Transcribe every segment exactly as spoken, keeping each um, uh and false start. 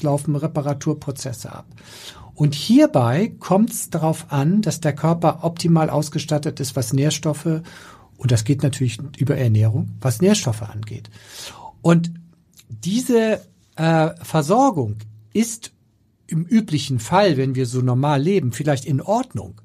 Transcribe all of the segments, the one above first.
Körpers laufen Reparaturprozesse ab. Und hierbei kommt es darauf an, dass der Körper optimal ausgestattet ist, was Nährstoffe, und das geht natürlich über Ernährung, was Nährstoffe angeht. Und diese äh, Versorgung ist im üblichen Fall, wenn wir so normal leben, vielleicht in Ordnung.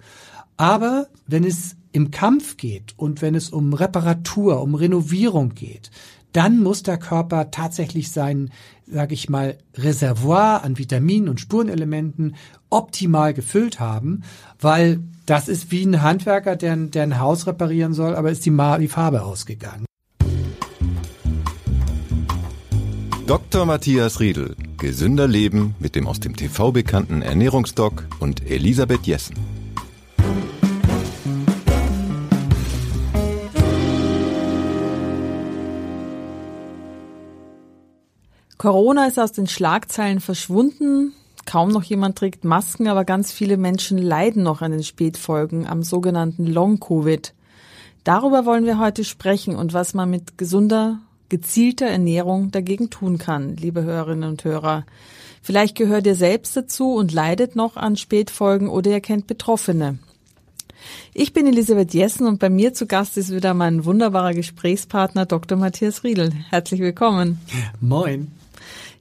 Aber wenn es im Kampf geht und wenn es um Reparatur, um Renovierung geht, dann muss der Körper tatsächlich sein, sage ich mal, Reservoir an Vitaminen und Spurenelementen optimal gefüllt haben, weil das ist wie ein Handwerker, der, der ein Haus reparieren soll, aber ist die, die Farbe ausgegangen. Doktor Matthias Riedl, gesünder Leben mit dem aus dem T V bekannten Ernährungsdoc und Elisabeth Jessen. Corona ist aus den Schlagzeilen verschwunden. Kaum noch jemand trägt Masken, aber ganz viele Menschen leiden noch an den Spätfolgen, am sogenannten Long Covid. Darüber wollen wir heute sprechen und was man mit gesunder, gezielter Ernährung dagegen tun kann, liebe Hörerinnen und Hörer. Vielleicht gehört ihr selbst dazu und leidet noch an Spätfolgen oder ihr kennt Betroffene. Ich bin Elisabeth Jessen und bei mir zu Gast ist wieder mein wunderbarer Gesprächspartner Doktor Matthias Riedl. Herzlich willkommen. Moin.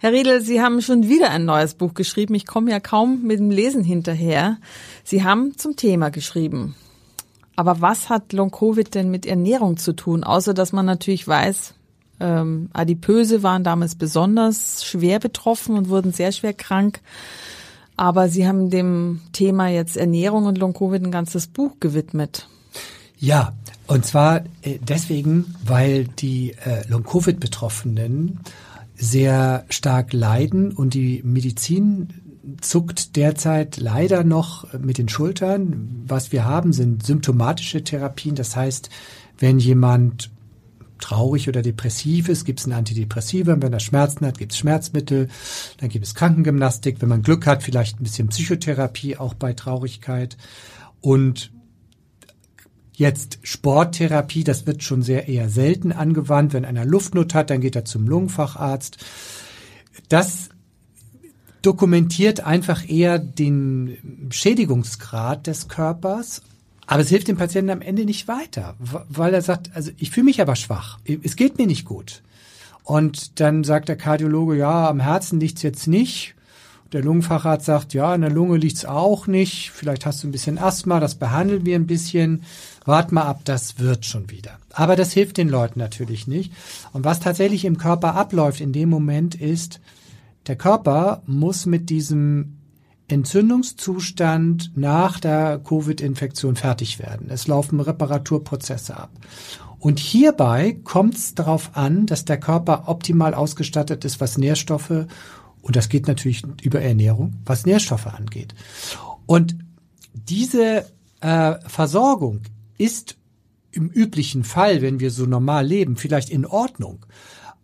Herr Riedl, Sie haben schon wieder ein neues Buch geschrieben. Ich komme ja kaum mit dem Lesen hinterher. Sie haben zum Thema geschrieben. Aber was hat Long-Covid denn mit Ernährung zu tun? Außer, dass man natürlich weiß, ähm, Adipöse waren damals besonders schwer betroffen und wurden sehr schwer krank. Aber Sie haben dem Thema jetzt Ernährung und Long-Covid ein ganzes Buch gewidmet. Ja, und zwar deswegen, weil die Long-Covid-Betroffenen sehr stark leiden und die Medizin zuckt derzeit leider noch mit den Schultern. Was wir haben, sind symptomatische Therapien. Das heißt, wenn jemand traurig oder depressiv ist, gibt es ein Antidepressivum. Wenn er Schmerzen hat, gibt es Schmerzmittel. Dann gibt es Krankengymnastik. Wenn man Glück hat, vielleicht ein bisschen Psychotherapie, auch bei Traurigkeit. Und jetzt Sporttherapie, das wird schon sehr eher selten angewandt. Wenn einer Luftnot hat, dann geht er zum Lungenfacharzt. Das dokumentiert einfach eher den Schädigungsgrad des Körpers. Aber es hilft dem Patienten am Ende nicht weiter, weil er sagt, also ich fühle mich aber schwach, es geht mir nicht gut. Und dann sagt der Kardiologe, ja, am Herzen liegt's jetzt nicht. Der Lungenfacharzt sagt, ja, in der Lunge liegt's auch nicht, vielleicht hast du ein bisschen Asthma, das behandeln wir ein bisschen, wart mal ab, das wird schon wieder. Aber das hilft den Leuten natürlich nicht. Und was tatsächlich im Körper abläuft in dem Moment ist, der Körper muss mit diesem Entzündungszustand nach der Covid-Infektion fertig werden. Es laufen Reparaturprozesse ab. Und hierbei kommt es darauf an, dass der Körper optimal ausgestattet ist, was Nährstoffe, und das geht natürlich über Ernährung, was Nährstoffe angeht. Und diese äh, Versorgung ist im üblichen Fall, wenn wir so normal leben, vielleicht in Ordnung.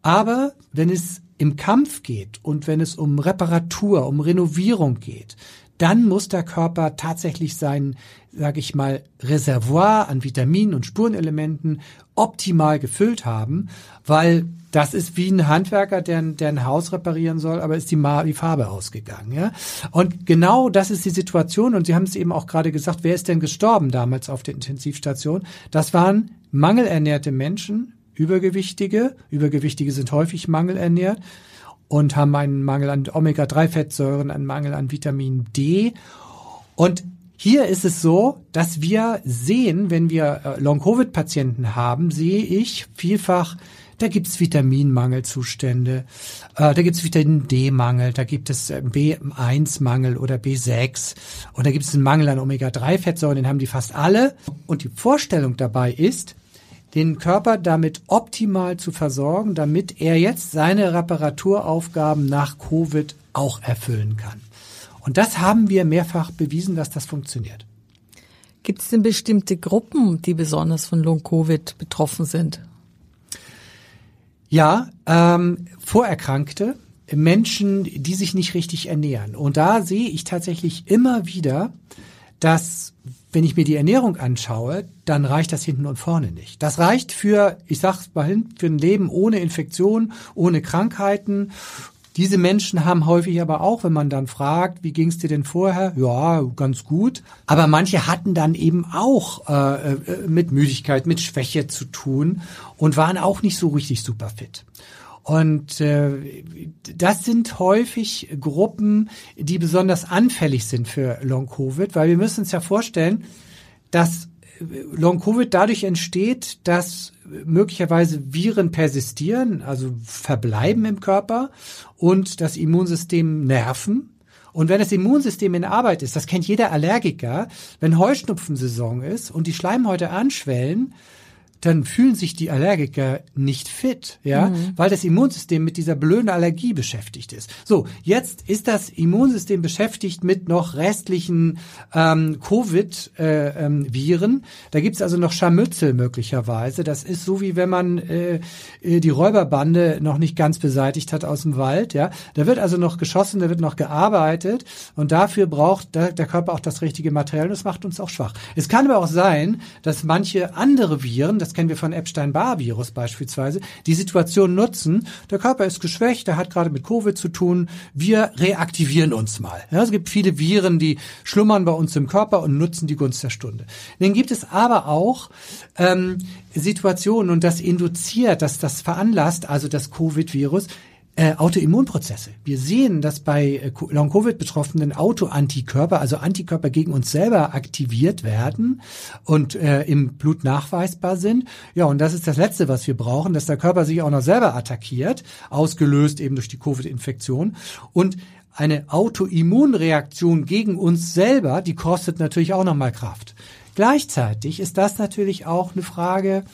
Aber wenn es im Kampf geht und wenn es um Reparatur, um Renovierung geht, dann muss der Körper tatsächlich sein, sage ich mal, Reservoir an Vitaminen und Spurenelementen optimal gefüllt haben, weil das ist wie ein Handwerker, der, der ein Haus reparieren soll, aber ist die, die Farbe ausgegangen. Ja? Und genau das ist die Situation. Und Sie haben es eben auch gerade gesagt, wer ist denn gestorben damals auf der Intensivstation? Das waren mangelernährte Menschen, Übergewichtige. Übergewichtige sind häufig mangelernährt und haben einen Mangel an Omega drei Fettsäuren, einen Mangel an Vitamin D. Und hier ist es so, dass wir sehen, wenn wir Long-Covid-Patienten haben, sehe ich vielfach, da gibt es Vitaminmangelzustände, äh, da gibt es Vitamin D-Mangel, da gibt es B eins Mangel oder B sechs und da gibt es einen Mangel an Omega drei Fettsäuren, den haben die fast alle. Und die Vorstellung dabei ist, den Körper damit optimal zu versorgen, damit er jetzt seine Reparaturaufgaben nach Covid auch erfüllen kann. Und das haben wir mehrfach bewiesen, dass das funktioniert. Gibt es denn bestimmte Gruppen, die besonders von Long-Covid betroffen sind? Ja, ähm, Vorerkrankte, Menschen, die sich nicht richtig ernähren. Und da sehe ich tatsächlich immer wieder, dass, wenn ich mir die Ernährung anschaue, dann reicht das hinten und vorne nicht. Das reicht für, ich sag's mal hin, für ein Leben ohne Infektion, ohne Krankheiten, Diese Menschen haben häufig aber auch, wenn man dann fragt, wie ging es dir denn vorher? Ja, ganz gut. Aber manche hatten dann eben auch äh, mit Müdigkeit, mit Schwäche zu tun und waren auch nicht so richtig super fit. Und äh, das sind häufig Gruppen, die besonders anfällig sind für Long-Covid, weil wir müssen uns ja vorstellen, dass Long-Covid dadurch entsteht, dass möglicherweise Viren persistieren, also verbleiben im Körper und das Immunsystem nerven. Und wenn das Immunsystem in Arbeit ist, das kennt jeder Allergiker, wenn Heuschnupfensaison ist und die Schleimhäute anschwellen, dann fühlen sich die Allergiker nicht fit, ja, mhm. weil das Immunsystem mit dieser blöden Allergie beschäftigt ist. So, jetzt ist das Immunsystem beschäftigt mit noch restlichen ähm, Covid-Viren. Äh, ähm, da gibt's also noch Scharmützel möglicherweise. Das ist so, wie wenn man äh, die Räuberbande noch nicht ganz beseitigt hat aus dem Wald. Ja, da wird also noch geschossen, da wird noch gearbeitet und dafür braucht der, der Körper auch das richtige Material und das macht uns auch schwach. Es kann aber auch sein, dass manche andere Viren, das kennen wir von Epstein-Barr-Virus beispielsweise, die Situation nutzen, der Körper ist geschwächt, der hat gerade mit Covid zu tun, wir reaktivieren uns mal. Ja, es gibt viele Viren, die schlummern bei uns im Körper und nutzen die Gunst der Stunde. Dann gibt es aber auch ähm, Situationen, und das induziert, dass das veranlasst, also das Covid-Virus, Äh, Autoimmunprozesse. Wir sehen, dass bei Long-Covid-Betroffenen Autoantikörper, also Antikörper gegen uns selber aktiviert werden und äh, im Blut nachweisbar sind. Ja, und das ist das Letzte, was wir brauchen, dass der Körper sich auch noch selber attackiert, ausgelöst eben durch die Covid-Infektion. Und eine Autoimmunreaktion gegen uns selber, die kostet natürlich auch nochmal Kraft. Gleichzeitig ist das natürlich auch eine Frage,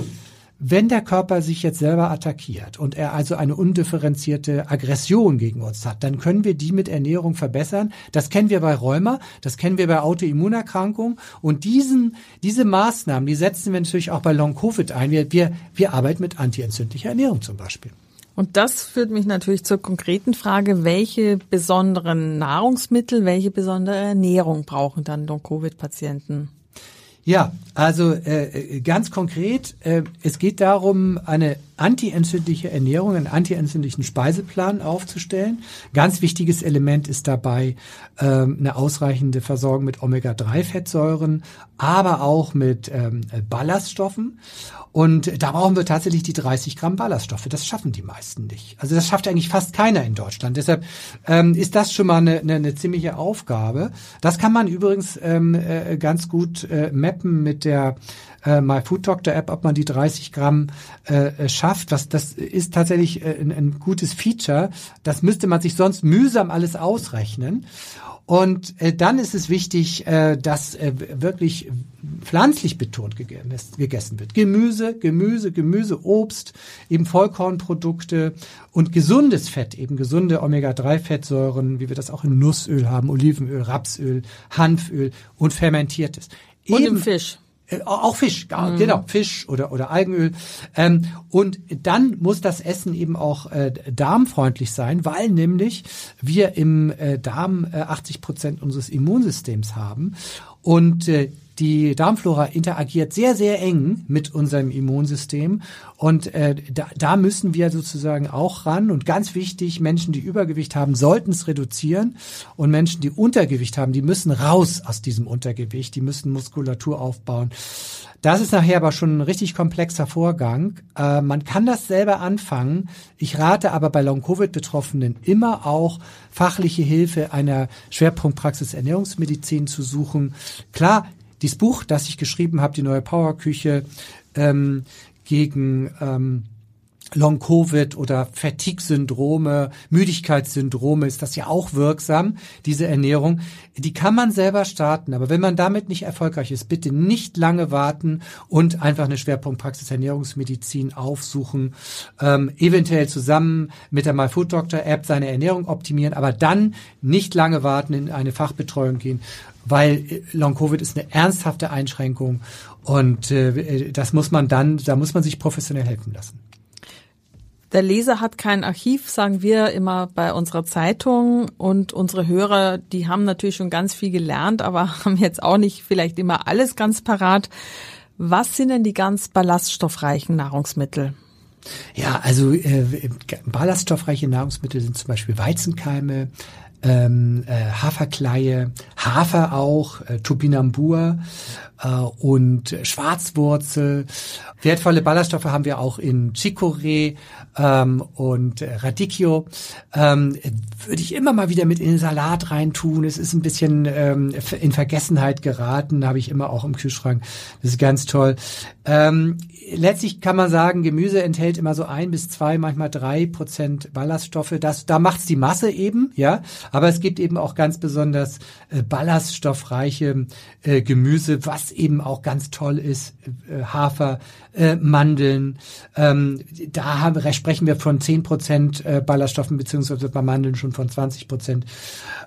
wenn der Körper sich jetzt selber attackiert und er also eine undifferenzierte Aggression gegen uns hat, dann können wir die mit Ernährung verbessern. Das kennen wir bei Rheuma, das kennen wir bei Autoimmunerkrankungen. Und diesen, diese Maßnahmen, die setzen wir natürlich auch bei Long-Covid ein. Wir, wir, wir arbeiten mit antientzündlicher Ernährung zum Beispiel. Und das führt mich natürlich zur konkreten Frage, welche besonderen Nahrungsmittel, welche besondere Ernährung brauchen dann Long-Covid-Patienten? Ja, also äh, ganz konkret, äh, es geht darum, eine antientzündliche Ernährung, einen antientzündlichen Speiseplan aufzustellen. Ganz wichtiges Element ist dabei äh, eine ausreichende Versorgung mit Omega drei Fettsäuren, aber auch mit ähm, Ballaststoffen. Und da brauchen wir tatsächlich die dreißig Gramm Ballaststoffe. Das schaffen die meisten nicht. Also das schafft eigentlich fast keiner in Deutschland. Deshalb ähm, ist das schon mal eine, eine, eine ziemliche Aufgabe. Das kann man übrigens ähm, äh, ganz gut äh, mappen mit der äh, My Food Doctor App, ob man die dreißig Gramm äh, schafft. Was, das ist tatsächlich äh, ein, ein gutes Feature. Das müsste man sich sonst mühsam alles ausrechnen. Und äh, dann ist es wichtig, äh, dass äh, wirklich pflanzlich betont gegessen wird. Gemüse, Gemüse, Gemüse, Obst, eben Vollkornprodukte und gesundes Fett, eben gesunde Omega drei Fettsäuren, wie wir das auch in Nussöl haben, Olivenöl, Rapsöl, Hanföl und fermentiertes. Und eben, im Fisch. Äh, auch Fisch, mhm. genau, Fisch oder oder Algenöl. Ähm, und dann muss das Essen eben auch äh, darmfreundlich sein, weil nämlich wir im äh, Darm äh, achtzig Prozent unseres Immunsystems haben. Und äh, die Darmflora interagiert sehr, sehr eng mit unserem Immunsystem. Und äh, da, da müssen wir sozusagen auch ran. Und ganz wichtig, Menschen, die Übergewicht haben, sollten es reduzieren. Und Menschen, die Untergewicht haben, die müssen raus aus diesem Untergewicht. Die müssen Muskulatur aufbauen. Das ist nachher aber schon ein richtig komplexer Vorgang. Äh, man kann das selber anfangen. Ich rate aber bei Long-Covid-Betroffenen immer auch, fachliche Hilfe einer Schwerpunktpraxis Ernährungsmedizin zu suchen. Klar, dieses Buch, das ich geschrieben habe, die neue Powerküche ähm, gegen ähm, Long-Covid oder Fatigue-Syndrome, Müdigkeitssyndrome, ist das ja auch wirksam, diese Ernährung. Die kann man selber starten, aber wenn man damit nicht erfolgreich ist, bitte nicht lange warten und einfach eine Schwerpunktpraxis Ernährungsmedizin aufsuchen, ähm, eventuell zusammen mit der My Food Doctor App seine Ernährung optimieren, aber dann nicht lange warten, in eine Fachbetreuung gehen, weil Long-Covid ist eine ernsthafte Einschränkung und äh, das muss man dann, da muss man sich professionell helfen lassen. Der Leser hat kein Archiv, sagen wir immer bei unserer Zeitung, und unsere Hörer, die haben natürlich schon ganz viel gelernt, aber haben jetzt auch nicht vielleicht immer alles ganz parat. Was sind denn die ganz ballaststoffreichen Nahrungsmittel? Ja, also äh, ballaststoffreiche Nahrungsmittel sind zum Beispiel Weizenkeime, ähm, äh, Haferkleie, Hafer auch, äh, Turbinambur äh, und Schwarzwurzel. Wertvolle Ballaststoffe haben wir auch in Chicorée ähm, und Radicchio. Ähm, würde ich immer mal wieder mit in den Salat reintun. Es ist ein bisschen ähm, in Vergessenheit geraten, habe ich immer auch im Kühlschrank. Das ist ganz toll. Ähm, letztlich kann man sagen, Gemüse enthält immer so ein bis zwei, manchmal drei Prozent Ballaststoffe. Das, da macht's die Masse eben, ja. Aber es gibt eben auch ganz besonders äh, ballaststoffreiche äh, Gemüse, was eben auch ganz toll ist. Äh, Hafer, äh, Mandeln. Ähm, da, haben, da sprechen wir von zehn Prozent äh, Ballaststoffen, beziehungsweise bei Mandeln schon von zwanzig Prozent.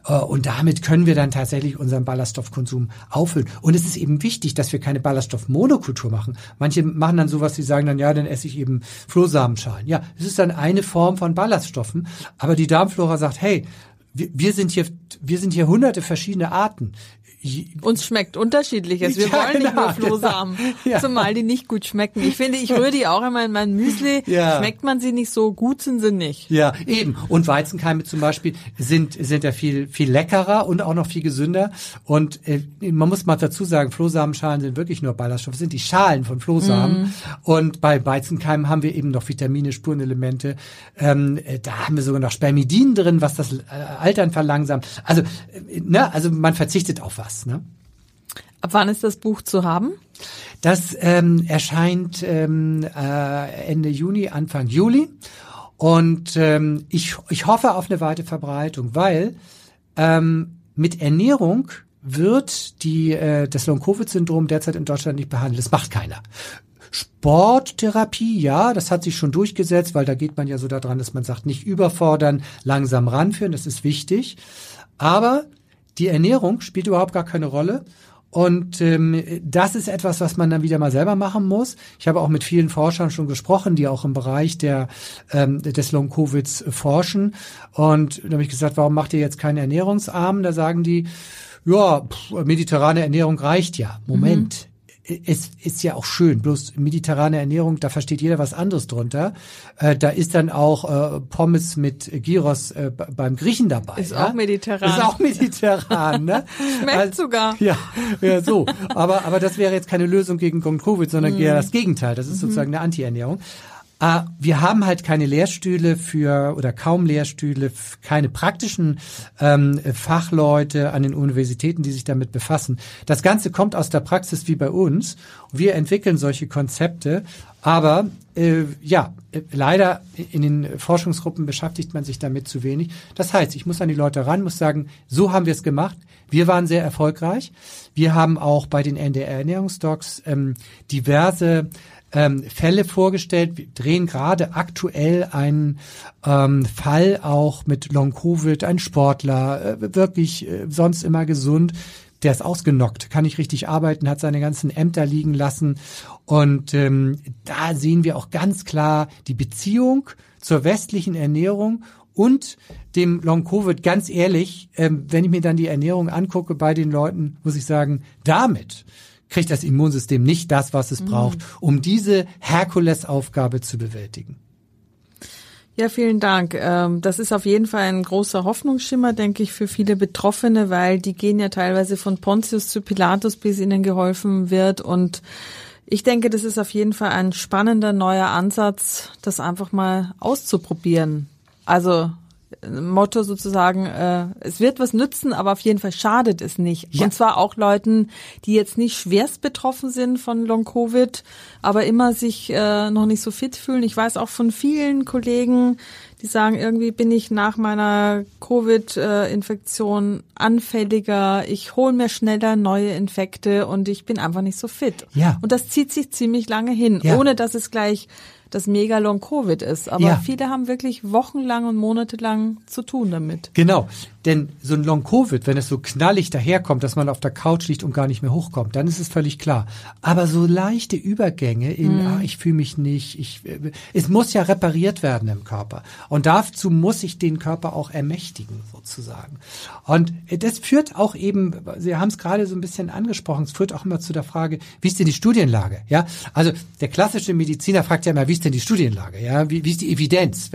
Äh, und damit können wir dann tatsächlich unseren Ballaststoffkonsum auffüllen. Und es ist eben wichtig, dass wir keine Ballaststoffmonokultur machen. Manche machen dann sowas, die sagen dann, ja, dann esse ich eben Flohsamenschalen. Ja, es ist dann eine Form von Ballaststoffen, aber die Darmflora sagt, hey, wir, wir sind hier, wir sind hier hunderte verschiedene Arten. Uns schmeckt unterschiedliches. Wir ja, wollen nicht nur Flohsamen, ja, ja. zumal die nicht gut schmecken. Ich finde, ich rühre die auch immer in mein Müsli. Ja. Schmeckt man sie nicht so, gut sind sie nicht. Ja, eben. Und Weizenkeime zum Beispiel sind sind ja viel viel leckerer und auch noch viel gesünder. Und äh, man muss mal dazu sagen, Flohsamenschalen sind wirklich nur Ballaststoffe. Das sind die Schalen von Flohsamen. Mhm. Und bei Weizenkeimen haben wir eben noch Vitamine, Spurenelemente. Ähm, da haben wir sogar noch Spermidin drin, was das Altern verlangsamt. Also äh, ne, also man verzichtet auf was. Ne? Ab wann ist das Buch zu haben? Das ähm, erscheint ähm, äh, Ende Juni, Anfang Juli. Und ähm, ich, ich hoffe auf eine weite Verbreitung, weil ähm, mit Ernährung wird die, äh, das Long-Covid-Syndrom derzeit in Deutschland nicht behandelt. Das macht keiner. Sporttherapie, ja, das hat sich schon durchgesetzt, weil da geht man ja so daran, dass man sagt, nicht überfordern, langsam ranführen, das ist wichtig. Aber die Ernährung spielt überhaupt gar keine Rolle und ähm, das ist etwas, was man dann wieder mal selber machen muss. Ich habe auch mit vielen Forschern schon gesprochen, die auch im Bereich der ähm, des Long-Covids forschen und da habe ich gesagt, warum macht ihr jetzt keinen Ernährungsarm? Da sagen die, ja, pff, mediterrane Ernährung reicht ja. Moment. Mhm. Es ist ja auch schön, bloß mediterrane Ernährung, da versteht jeder was anderes drunter. Äh, da ist dann auch äh, Pommes mit Gyros äh, beim Griechen dabei. Ist ja? auch mediterran. Ist auch mediterran, ne? Schmeckt also, sogar. Ja, ja, so. Aber aber das wäre jetzt keine Lösung gegen Covid, sondern eher das Gegenteil. Das ist sozusagen eine Anti-Ernährung. Ah, wir haben halt keine Lehrstühle für oder kaum Lehrstühle, keine praktischen ähm, Fachleute an den Universitäten, die sich damit befassen. Das Ganze kommt aus der Praxis wie bei uns. Wir entwickeln solche Konzepte, aber äh, ja, äh, leider in den Forschungsgruppen beschäftigt man sich damit zu wenig. Das heißt, ich muss an die Leute ran, muss sagen, so haben wir es gemacht. Wir waren sehr erfolgreich. Wir haben auch bei den N D R Ernährungsdocs ähm, diverse Fälle vorgestellt. Wir drehen gerade aktuell einen ähm, Fall auch mit Long-Covid, ein Sportler, äh, wirklich äh, sonst immer gesund, der ist ausgenockt, kann nicht richtig arbeiten, hat seine ganzen Ämter liegen lassen und ähm, da sehen wir auch ganz klar die Beziehung zur westlichen Ernährung und dem Long-Covid. Ganz ehrlich, äh, wenn ich mir dann die Ernährung angucke bei den Leuten, muss ich sagen, damit kriegt das Immunsystem nicht das, was es mhm. braucht, um diese Herkulesaufgabe zu bewältigen. Ja, vielen Dank. Das ist auf jeden Fall ein großer Hoffnungsschimmer, denke ich, für viele Betroffene, weil die gehen ja teilweise von Pontius zu Pilatus, bis ihnen geholfen wird. Und ich denke, das ist auf jeden Fall ein spannender neuer Ansatz, das einfach mal auszuprobieren. Also Motto sozusagen, äh, es wird was nützen, aber auf jeden Fall schadet es nicht. Ja. Und zwar auch Leuten, die jetzt nicht schwerst betroffen sind von Long-Covid, aber immer sich äh, noch nicht so fit fühlen. Ich weiß auch von vielen Kollegen, die sagen, irgendwie bin ich nach meiner Covid-Infektion anfälliger, ich hole mir schneller neue Infekte und ich bin einfach nicht so fit. Ja. Und das zieht sich ziemlich lange hin, ja. ohne dass es gleich das mega Long-Covid ist. Aber ja. viele haben wirklich wochenlang und monatelang zu tun damit. Genau. Denn so ein Long Covid, wenn es so knallig daherkommt, dass man auf der Couch liegt und gar nicht mehr hochkommt, dann ist es völlig klar. Aber so leichte Übergänge in, mm. ah, ich fühle mich nicht, ich, es muss ja repariert werden im Körper. Und dazu muss ich den Körper auch ermächtigen, sozusagen. Und das führt auch eben, Sie haben es gerade so ein bisschen angesprochen, es führt auch immer zu der Frage, wie ist denn die Studienlage? Ja, also der klassische Mediziner fragt ja immer, wie ist denn die Studienlage? Ja, wie, wie ist die Evidenz?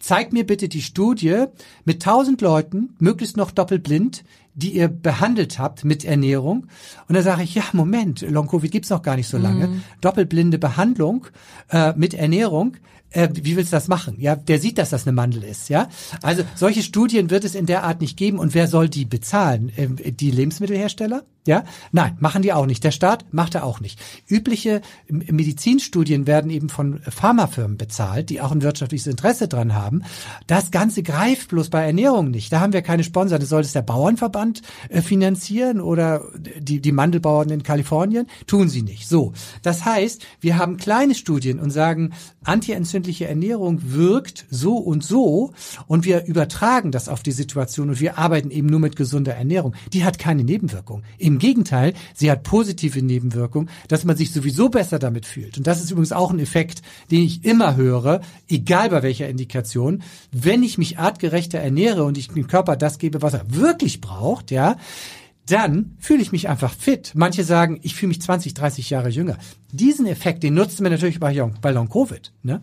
Zeig mir bitte die Studie mit tausend Leuten, möglichst noch doppelblind, die ihr behandelt habt mit Ernährung. Und da sage ich, ja, Moment, Long-Covid gibt's noch gar nicht so lange. Mm. Doppelblinde Behandlung äh, mit Ernährung, äh, wie willst du das machen? Ja, der sieht, dass das eine Mandel ist. Ja, also solche Studien wird es in der Art nicht geben. Und wer soll die bezahlen? Ähm, die Lebensmittelhersteller? Ja, nein, machen die auch nicht. Der Staat macht er auch nicht. Übliche Medizinstudien werden eben von Pharmafirmen bezahlt, die auch ein wirtschaftliches Interesse dran haben. Das Ganze greift bloß bei Ernährung nicht. Da haben wir keine Sponsoren. Das soll es der Bauernverband finanzieren oder die, die Mandelbauern in Kalifornien. Tun sie nicht. So. Das heißt, wir haben kleine Studien und sagen, antientzündliche Ernährung wirkt so und so und wir übertragen das auf die Situation und wir arbeiten eben nur mit gesunder Ernährung. Die hat keine Nebenwirkung. Im Gegenteil, sie hat positive Nebenwirkungen, dass man sich sowieso besser damit fühlt. Und das ist übrigens auch ein Effekt, den ich immer höre, egal bei welcher Indikation. Wenn ich mich artgerechter ernähre und ich dem Körper das gebe, was er wirklich braucht, ja, dann fühle ich mich einfach fit. Manche sagen, ich fühle mich zwanzig, dreißig Jahre jünger. Diesen Effekt, den nutzen wir natürlich bei Long-Covid. Ne?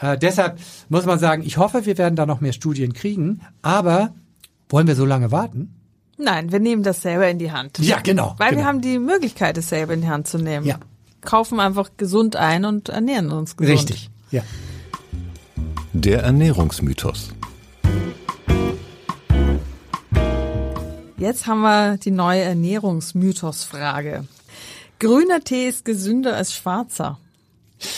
Äh, deshalb muss man sagen, ich hoffe, wir werden da noch mehr Studien kriegen. Aber wollen wir so lange warten? Nein, wir nehmen das selber in die Hand. Ja, genau. Weil genau. wir haben die Möglichkeit, es selber in die Hand zu nehmen. Ja. Kaufen einfach gesund ein und ernähren uns gesund. Richtig, ja. Der Ernährungsmythos. Jetzt haben wir die neue Ernährungsmythos-Frage. Grüner Tee ist gesünder als schwarzer.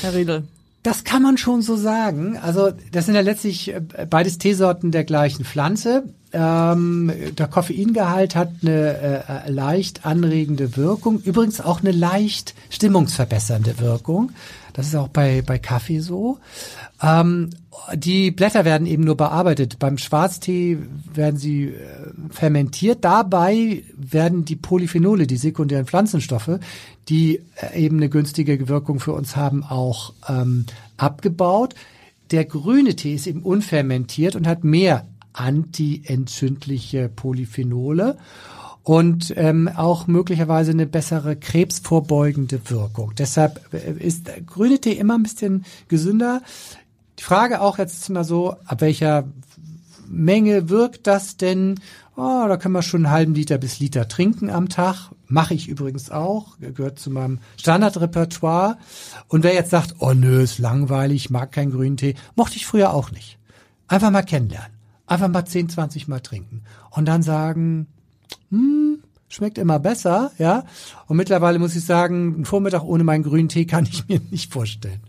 Herr Riedl. Das kann man schon so sagen. Also das sind ja letztlich beides Teesorten der gleichen Pflanze. Ähm, der Koffeingehalt hat eine äh, leicht anregende Wirkung, übrigens auch eine leicht stimmungsverbessernde Wirkung. Das ist auch bei bei Kaffee so. Ähm, die Blätter werden eben nur bearbeitet. Beim Schwarztee werden sie äh, fermentiert. Dabei werden die Polyphenole, die sekundären Pflanzenstoffe, die äh, eben eine günstige Wirkung für uns haben, auch ähm, abgebaut. Der grüne Tee ist eben unfermentiert und hat mehr antientzündliche Polyphenole und ähm, auch möglicherweise eine bessere krebsvorbeugende Wirkung. Deshalb ist grüne Tee immer ein bisschen gesünder. Die Frage auch jetzt mal so, ab welcher Menge wirkt das denn? Oh, da können wir schon einen halben Liter bis Liter trinken am Tag. Mache ich übrigens auch, gehört zu meinem Standardrepertoire. Und wer jetzt sagt, oh nö, ist langweilig, mag keinen grünen Tee, mochte ich früher auch nicht. Einfach mal kennenlernen. Einfach mal zehn, zwanzig Mal trinken und dann sagen, hm, schmeckt immer besser, ja. Und mittlerweile muss ich sagen, einen Vormittag ohne meinen grünen Tee kann ich mir nicht vorstellen.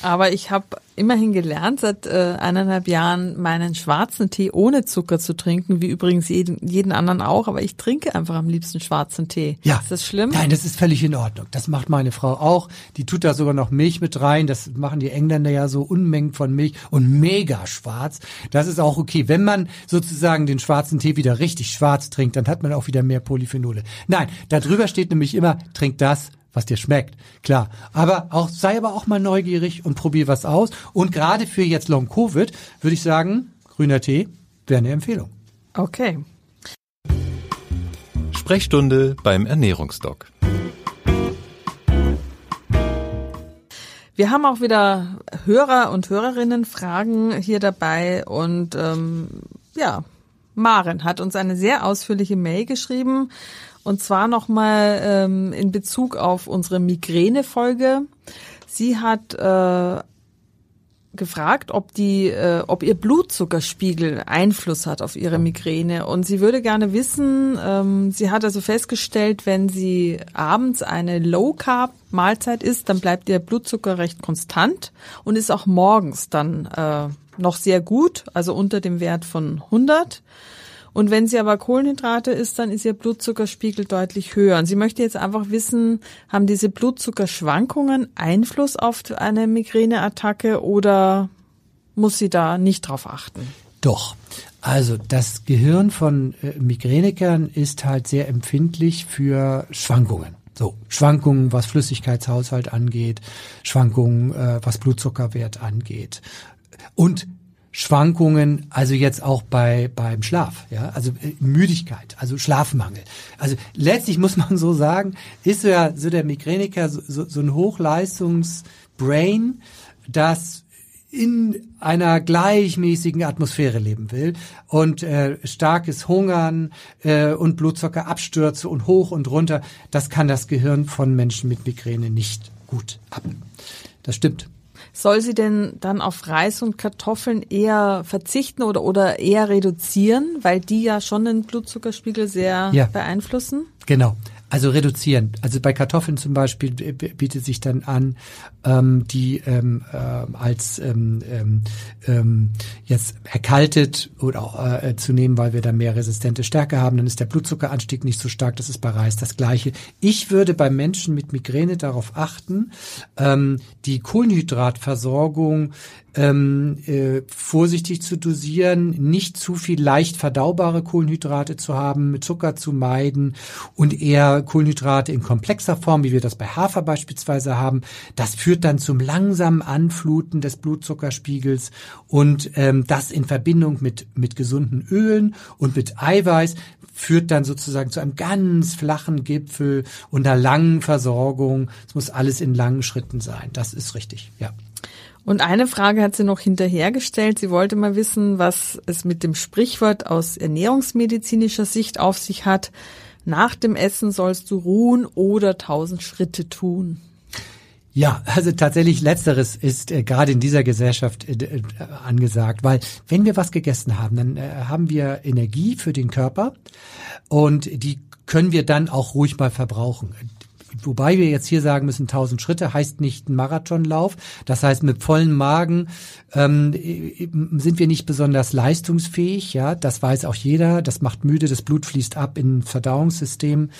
Aber ich habe immerhin gelernt, seit äh, eineinhalb Jahren meinen schwarzen Tee ohne Zucker zu trinken, wie übrigens jeden, jeden anderen auch. Aber ich trinke einfach am liebsten schwarzen Tee. Ja. Ist das schlimm? Nein, das ist völlig in Ordnung. Das macht meine Frau auch. Die tut da sogar noch Milch mit rein. Das machen die Engländer ja so Unmengen von Milch und mega schwarz. Das ist auch okay. Wenn man sozusagen den schwarzen Tee wieder richtig schwarz trinkt, dann hat man auch wieder mehr Polyphenole. Nein, da drüber steht nämlich immer, trink das, was dir schmeckt, klar. Aber auch sei aber auch mal neugierig und probier was aus. Und gerade für jetzt Long Covid würde ich sagen, grüner Tee wäre eine Empfehlung. Okay. Sprechstunde beim Ernährungsdoc. Wir haben auch wieder Hörer und Hörerinnen Fragen hier dabei und ähm, ja, Maren hat uns eine sehr ausführliche Mail geschrieben. Und zwar nochmal ähm, in Bezug auf unsere Migräne-Folge. Sie hat äh, gefragt, ob die, äh, ob ihr Blutzuckerspiegel Einfluss hat auf ihre Migräne. Und sie würde gerne wissen, ähm, sie hat also festgestellt, wenn sie abends eine Low-Carb-Mahlzeit isst, dann bleibt ihr Blutzucker recht konstant und ist auch morgens dann äh, noch sehr gut, also unter dem Wert von hundert. Und wenn sie aber Kohlenhydrate isst, dann ist ihr Blutzuckerspiegel deutlich höher. Und sie möchte jetzt einfach wissen, haben diese Blutzuckerschwankungen Einfluss auf eine Migräneattacke oder muss sie da nicht drauf achten? Doch. Also das Gehirn von Migränikern ist halt sehr empfindlich für Schwankungen. So, Schwankungen, was Flüssigkeitshaushalt angeht, Schwankungen, äh, was Blutzuckerwert angeht und Schwankungen, also jetzt auch bei beim Schlaf, ja, also Müdigkeit, also Schlafmangel. Also letztlich muss man so sagen, ist so ja so der Migräniker so, so, so ein Hochleistungs-Brain, das in einer gleichmäßigen Atmosphäre leben will und äh, starkes Hungern äh, und Blutzuckerabstürze und hoch und runter, das kann das Gehirn von Menschen mit Migräne nicht gut ab. Das stimmt. Soll sie denn dann auf Reis und Kartoffeln eher verzichten oder oder eher reduzieren, weil die ja schon den Blutzuckerspiegel sehr ja. beeinflussen? Genau. Also reduzieren. Also bei Kartoffeln zum Beispiel bietet sich dann an, ähm, die ähm, äh, als ähm, ähm, jetzt erkaltet oder auch, äh, zu nehmen, weil wir da mehr resistente Stärke haben. Dann ist der Blutzuckeranstieg nicht so stark. Das ist bei Reis das Gleiche. Ich würde bei Menschen mit Migräne darauf achten, ähm, die Kohlenhydratversorgung Ähm, äh, vorsichtig zu dosieren, nicht zu viel leicht verdaubare Kohlenhydrate zu haben, Zucker zu meiden und eher Kohlenhydrate in komplexer Form, wie wir das bei Hafer beispielsweise haben. Das führt dann zum langsamen Anfluten des Blutzuckerspiegels und ähm, das in Verbindung mit mit gesunden Ölen und mit Eiweiß führt dann sozusagen zu einem ganz flachen Gipfel und einer langen Versorgung. Es muss alles in langen Schritten sein. Das ist richtig, ja. Und eine Frage hat sie noch hinterhergestellt. Sie wollte mal wissen, was es mit dem Sprichwort aus ernährungsmedizinischer Sicht auf sich hat. Nach dem Essen sollst du ruhen oder tausend Schritte tun. Ja, also tatsächlich Letzteres ist äh, gerade in dieser Gesellschaft äh, angesagt, weil wenn wir was gegessen haben, dann äh, haben wir Energie für den Körper und die können wir dann auch ruhig mal verbrauchen. Wobei wir jetzt hier sagen müssen, tausend Schritte heißt nicht ein Marathonlauf. Das heißt, mit vollem Magen ähm, sind wir nicht besonders leistungsfähig. Ja, das weiß auch jeder. Das macht müde. Das Blut fließt ab in das Verdauungssystem.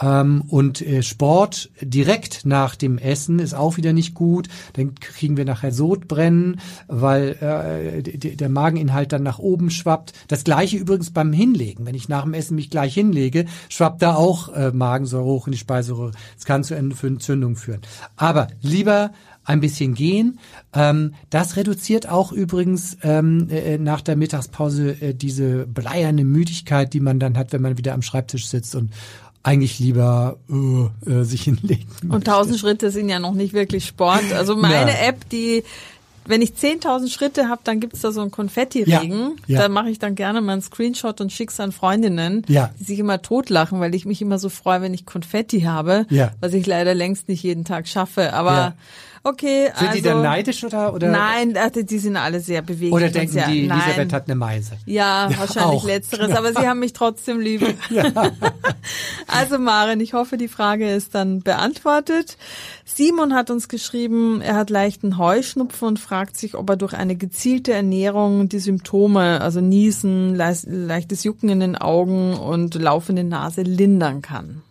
Ähm, und äh, Sport direkt nach dem Essen ist auch wieder nicht gut. Dann kriegen wir nachher Sodbrennen, weil äh, der Mageninhalt dann nach oben schwappt. Das Gleiche übrigens beim Hinlegen. Wenn ich nach dem Essen mich gleich hinlege, schwappt da auch äh, Magensäure hoch in die Speiseröhre. Es kann zu Entzündungen führen. Aber lieber ein bisschen gehen. Das reduziert auch übrigens nach der Mittagspause diese bleierne Müdigkeit, die man dann hat, wenn man wieder am Schreibtisch sitzt und eigentlich lieber äh, sich hinlegen möchte. Und tausend Schritte sind ja noch nicht wirklich Sport. Also meine ja. App, die... Wenn ich zehntausend Schritte habe, dann gibt's da so einen Konfettiregen. Ja, ja. Da mache ich dann gerne mal einen Screenshot und schicke es an Freundinnen, ja. die sich immer totlachen, weil ich mich immer so freue, wenn ich Konfetti habe, ja. was ich leider längst nicht jeden Tag schaffe. Aber ja. okay. Sind also, die dann neidisch oder? oder? Nein, also die sind alle sehr beweglich. Oder denken sehr, die, nein. Elisabeth hat eine Meise. Ja, ja wahrscheinlich auch. Letzteres, aber sie haben mich trotzdem lieb. Ja. Also Maren, ich hoffe, die Frage ist dann beantwortet. Simon hat uns geschrieben, er hat leichten Heuschnupfen und fragt sich, ob er durch eine gezielte Ernährung die Symptome, also Niesen, leichtes Jucken in den Augen und laufende Nase lindern kann.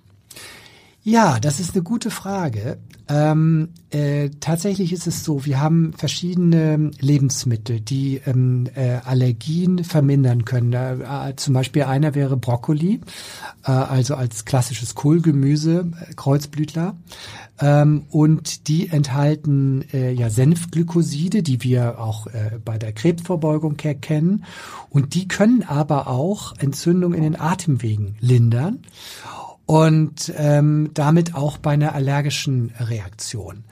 Ja, das ist eine gute Frage. Ähm, äh, tatsächlich ist es so, wir haben verschiedene Lebensmittel, die ähm, äh, Allergien vermindern können. Äh, äh, zum Beispiel einer wäre Brokkoli, äh, also als klassisches Kohlgemüse, äh, Kreuzblütler. Ähm, und die enthalten äh, ja Senfglykoside, die wir auch äh, bei der Krebsvorbeugung kennen. Und die können aber auch Entzündungen in den Atemwegen lindern. Und ähm, damit auch bei einer allergischen Reaktion.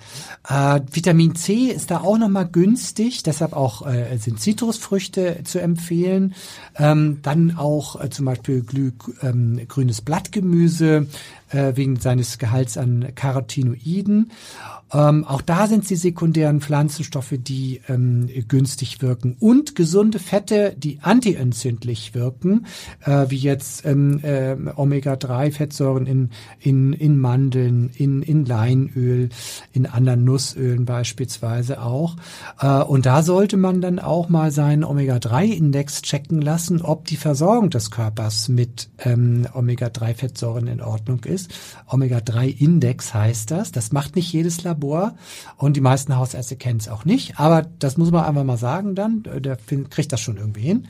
Äh, Vitamin C ist da auch nochmal günstig, deshalb auch äh, sind Zitrusfrüchte zu empfehlen. Ähm, dann auch äh, zum Beispiel Glü- ähm, grünes Blattgemüse äh, wegen seines Gehalts an Carotinoiden. Ähm, auch da sind die sekundären Pflanzenstoffe, die ähm, günstig wirken. Und gesunde Fette, die antientzündlich wirken, äh, wie jetzt ähm, äh, Omega drei Fettsäuren in, in, in Mandeln, in, in Leinöl, in anderen Nussölen beispielsweise auch. Äh, und da sollte man dann auch mal seinen Omega drei Index checken lassen, ob die Versorgung des Körpers mit ähm, Omega drei Fettsäuren in Ordnung ist. Omega drei Index heißt das. Das macht nicht jedes Labor. Und die meisten Hausärzte kennen es auch nicht. Aber das muss man einfach mal sagen dann. Der kriegt das schon irgendwie hin.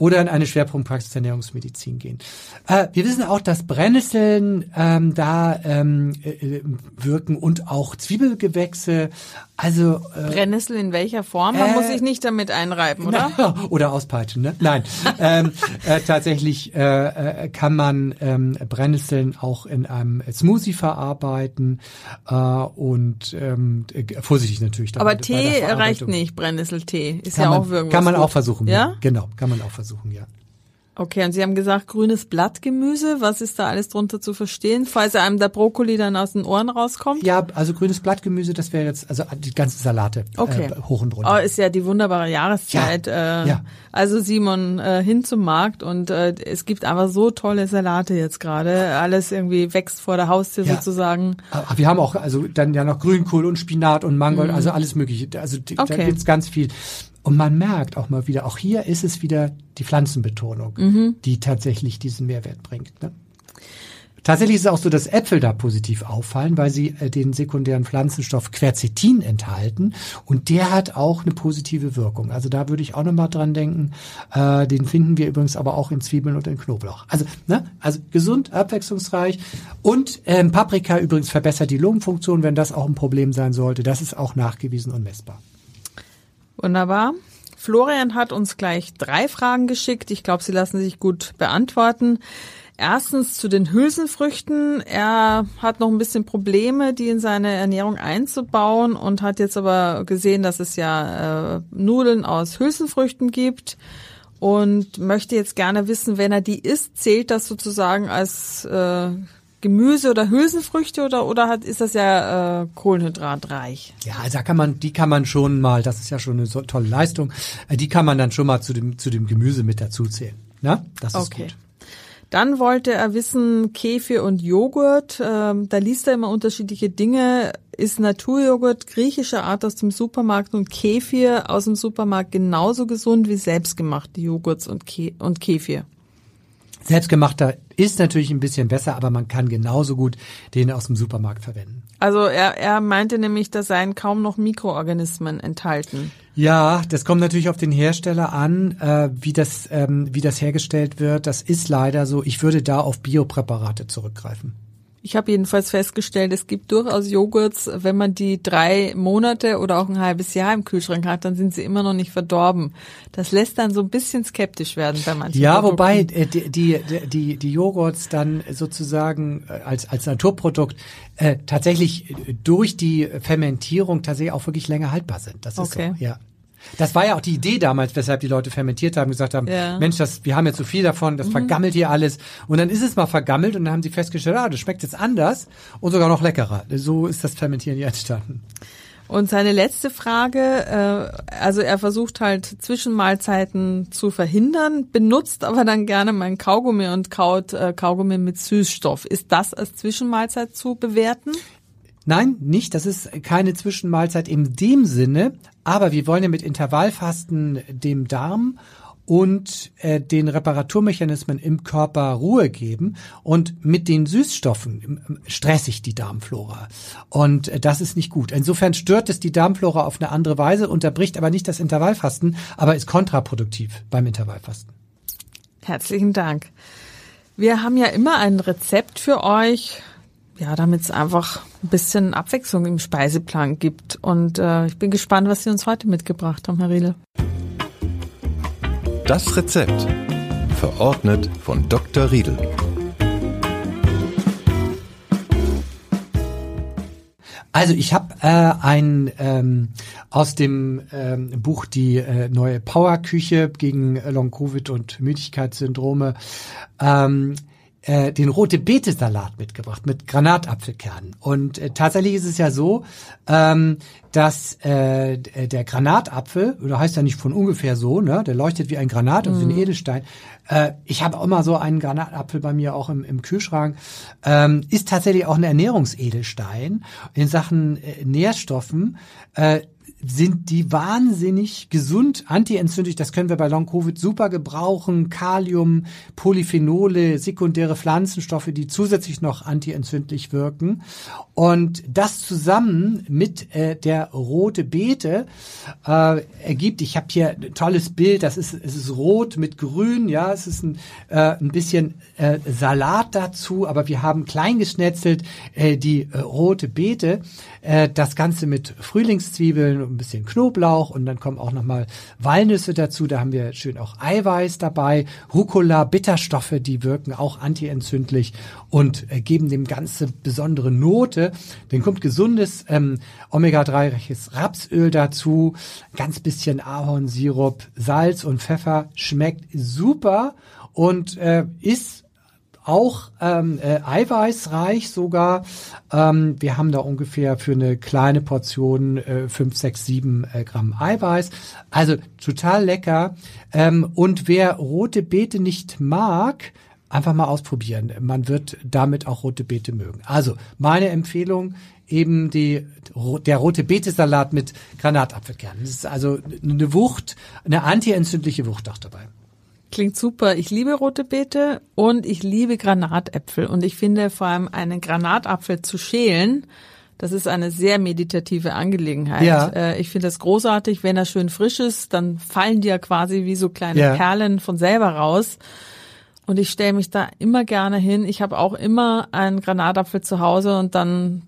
oder in eine Schwerpunktpraxis der Ernährungsmedizin gehen. Äh, wir wissen auch, dass Brennnesseln ähm, da ähm, äh, wirken und auch Zwiebelgewächse. Also äh, Brennnessel in welcher Form? Man äh, muss sich nicht damit einreiben, oder? Na, oder auspeitschen, ne? Nein. ähm, äh, tatsächlich äh, äh, kann man ähm, Brennnesseln auch in einem Smoothie verarbeiten äh, und ähm, äh, vorsichtig natürlich. Aber damit, Tee reicht nicht, Brennnesseltee ist ja auch irgendwas. Kann man auch versuchen, ja? Genau, kann man auch versuchen, ja. Okay, und Sie haben gesagt, grünes Blattgemüse, was ist da alles drunter zu verstehen, falls einem der Brokkoli dann aus den Ohren rauskommt? Ja, also grünes Blattgemüse, das wäre jetzt, also die ganzen Salate okay. äh, hoch und runter. Oh, ist ja die wunderbare Jahreszeit. Ja. Äh, ja. Also Simon, äh, hin zum Markt und äh, es gibt aber so tolle Salate jetzt gerade, alles irgendwie wächst vor der Haustür ja. sozusagen. Aber wir haben auch also dann ja noch Grünkohl und Spinat und Mangold, mm. also alles mögliche, also okay. da gibt's ganz viel. Und man merkt auch mal wieder, auch hier ist es wieder die Pflanzenbetonung, mhm. die tatsächlich diesen Mehrwert bringt. Ne? Tatsächlich ist es auch so, dass Äpfel da positiv auffallen, weil sie den sekundären Pflanzenstoff Quercetin enthalten. Und der hat auch eine positive Wirkung. Also da würde ich auch nochmal dran denken. Äh, den finden wir übrigens aber auch in Zwiebeln und in Knoblauch. Also ne, also gesund, abwechslungsreich. Und ähm, Paprika übrigens verbessert die Lungenfunktion, wenn das auch ein Problem sein sollte. Das ist auch nachgewiesen und messbar. Wunderbar. Florian hat uns gleich drei Fragen geschickt. Ich glaube, sie lassen sich gut beantworten. Erstens zu den Hülsenfrüchten. Er hat noch ein bisschen Probleme, die in seine Ernährung einzubauen und hat jetzt aber gesehen, dass es ja äh, Nudeln aus Hülsenfrüchten gibt und möchte jetzt gerne wissen, wenn er die isst, zählt das sozusagen als äh, Gemüse oder Hülsenfrüchte oder oder hat ist das ja äh, kohlenhydratreich? Ja, also da kann man die kann man schon mal, das ist ja schon eine so tolle Leistung, die kann man dann schon mal zu dem zu dem Gemüse mit dazu zählen. Na, das ist okay. Gut. Dann wollte er wissen, Kefir und Joghurt, ähm, da liest er immer unterschiedliche Dinge. Ist Naturjoghurt griechischer Art aus dem Supermarkt und Kefir aus dem Supermarkt genauso gesund wie selbstgemachte Joghurts und Ke- und Kefir? Selbstgemachter ist natürlich ein bisschen besser, aber man kann genauso gut den aus dem Supermarkt verwenden. Also er, er meinte nämlich, da seien kaum noch Mikroorganismen enthalten. Ja, das kommt natürlich auf den Hersteller an, äh, wie das ähm, wie das hergestellt wird. Das ist leider so. Ich würde da auf Biopräparate zurückgreifen. Ich habe jedenfalls festgestellt, es gibt durchaus Joghurts, wenn man die drei Monate oder auch ein halbes Jahr im Kühlschrank hat, dann sind sie immer noch nicht verdorben. Das lässt dann so ein bisschen skeptisch werden bei manchen. Ja, Produkten. Wobei äh, die, die die die Joghurts dann sozusagen als als Naturprodukt äh, tatsächlich durch die Fermentierung tatsächlich auch wirklich länger haltbar sind. Das ist okay. So, ja. Das war ja auch die Idee damals, weshalb die Leute fermentiert haben, gesagt haben, ja. Mensch, das, wir haben jetzt so viel davon, das mhm. vergammelt hier alles. Und dann ist es mal vergammelt und dann haben sie festgestellt, ah, das schmeckt jetzt anders und sogar noch leckerer. So ist das Fermentieren hier entstanden. Und seine letzte Frage, also er versucht halt Zwischenmahlzeiten zu verhindern, benutzt aber dann gerne mein Kaugummi und kaut Kaugummi mit Süßstoff. Ist das als Zwischenmahlzeit zu bewerten? Nein, nicht. Das ist keine Zwischenmahlzeit in dem Sinne, aber wir wollen ja mit Intervallfasten dem Darm und äh, den Reparaturmechanismen im Körper Ruhe geben und mit den Süßstoffen stresse ich die Darmflora und äh, das ist nicht gut. Insofern stört es die Darmflora auf eine andere Weise, unterbricht aber nicht das Intervallfasten, aber ist kontraproduktiv beim Intervallfasten. Herzlichen Dank. Wir haben ja immer ein Rezept für euch. Ja, damit es einfach ein bisschen Abwechslung im Speiseplan gibt. Und äh, ich bin gespannt, was Sie uns heute mitgebracht haben, Herr Riedl. Das Rezept, verordnet von Doktor Riedl. Also ich habe äh, ein ähm, aus dem ähm, Buch die äh, neue Powerküche gegen Long Covid und Müdigkeitssyndrome ähm, den Rote-Bete-Salat mitgebracht mit Granatapfelkernen. Und äh, tatsächlich ist es ja so, ähm, dass äh, der Granatapfel, oder heißt ja nicht von ungefähr so, ne, der leuchtet wie ein Granat, also mhm. ein Edelstein. Äh, ich habe auch immer so einen Granatapfel bei mir auch im, im Kühlschrank. Ähm, ist tatsächlich auch ein Ernährungsedelstein in Sachen äh, Nährstoffen. Äh, sind die wahnsinnig gesund, antientzündlich. Das können wir bei Long Covid super gebrauchen. Kalium, Polyphenole, sekundäre Pflanzenstoffe, die zusätzlich noch antientzündlich wirken. Und das zusammen mit äh, der rote Beete äh, ergibt, ich habe hier ein tolles Bild, das ist, es ist rot mit grün, ja, es ist ein, äh, ein bisschen äh, Salat dazu, aber wir haben klein geschnetzelt äh, die äh, rote Beete, äh, das Ganze mit Frühlingszwiebeln, ein bisschen Knoblauch und dann kommen auch nochmal Walnüsse dazu, da haben wir schön auch Eiweiß dabei, Rucola, Bitterstoffe, die wirken auch antientzündlich und äh, geben dem Ganzen besondere Note. Dann kommt gesundes ähm, Omega drei reiches Rapsöl dazu, ganz bisschen Ahornsirup, Salz und Pfeffer, schmeckt super und äh, ist auch ähm, äh, eiweißreich sogar. Ähm, wir haben da ungefähr für eine kleine Portion äh, fünf, sechs, sieben äh, Gramm Eiweiß. Also total lecker. Ähm, und wer rote Beete nicht mag, einfach mal ausprobieren. Man wird damit auch rote Beete mögen. Also meine Empfehlung, eben die, der rote Beete-Salat mit Granatapfelkernen. Das ist also eine Wucht, eine antientzündliche Wucht auch dabei. Klingt super. Ich liebe rote Beete und ich liebe Granatäpfel. Und ich finde vor allem, einen Granatapfel zu schälen, das ist eine sehr meditative Angelegenheit. Ja. Ich finde das großartig, wenn er schön frisch ist, dann fallen die ja quasi wie so kleine ja. Perlen von selber raus. Und ich stelle mich da immer gerne hin. Ich habe auch immer einen Granatapfel zu Hause und dann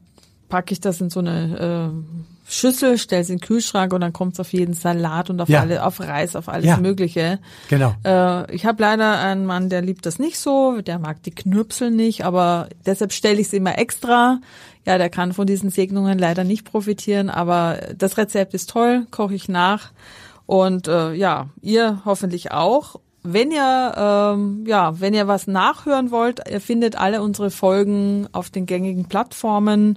packe ich das in so eine äh, Schüssel, stelle es in den Kühlschrank und dann kommt es auf jeden Salat und auf ja. alle, auf Reis, auf alles ja. Mögliche. Genau. Äh, ich habe leider einen Mann, der liebt das nicht so, der mag die Knürpsel nicht, aber deshalb stelle ich es immer extra. Ja, der kann von diesen Segnungen leider nicht profitieren, aber das Rezept ist toll, koche ich nach und äh, ja, ihr hoffentlich auch. Wenn ihr ähm, ja, wenn ihr was nachhören wollt, ihr findet alle unsere Folgen auf den gängigen Plattformen.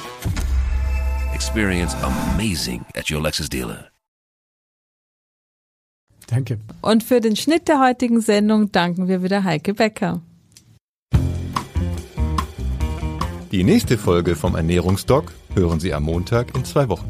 Experience amazing at your Lexus dealer. Danke. Und für den Schnitt der heutigen Sendung danken wir wieder Heike Becker. Die nächste Folge vom Ernährungsdoc hören Sie am Montag in zwei Wochen.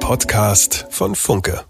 Podcast von Funke.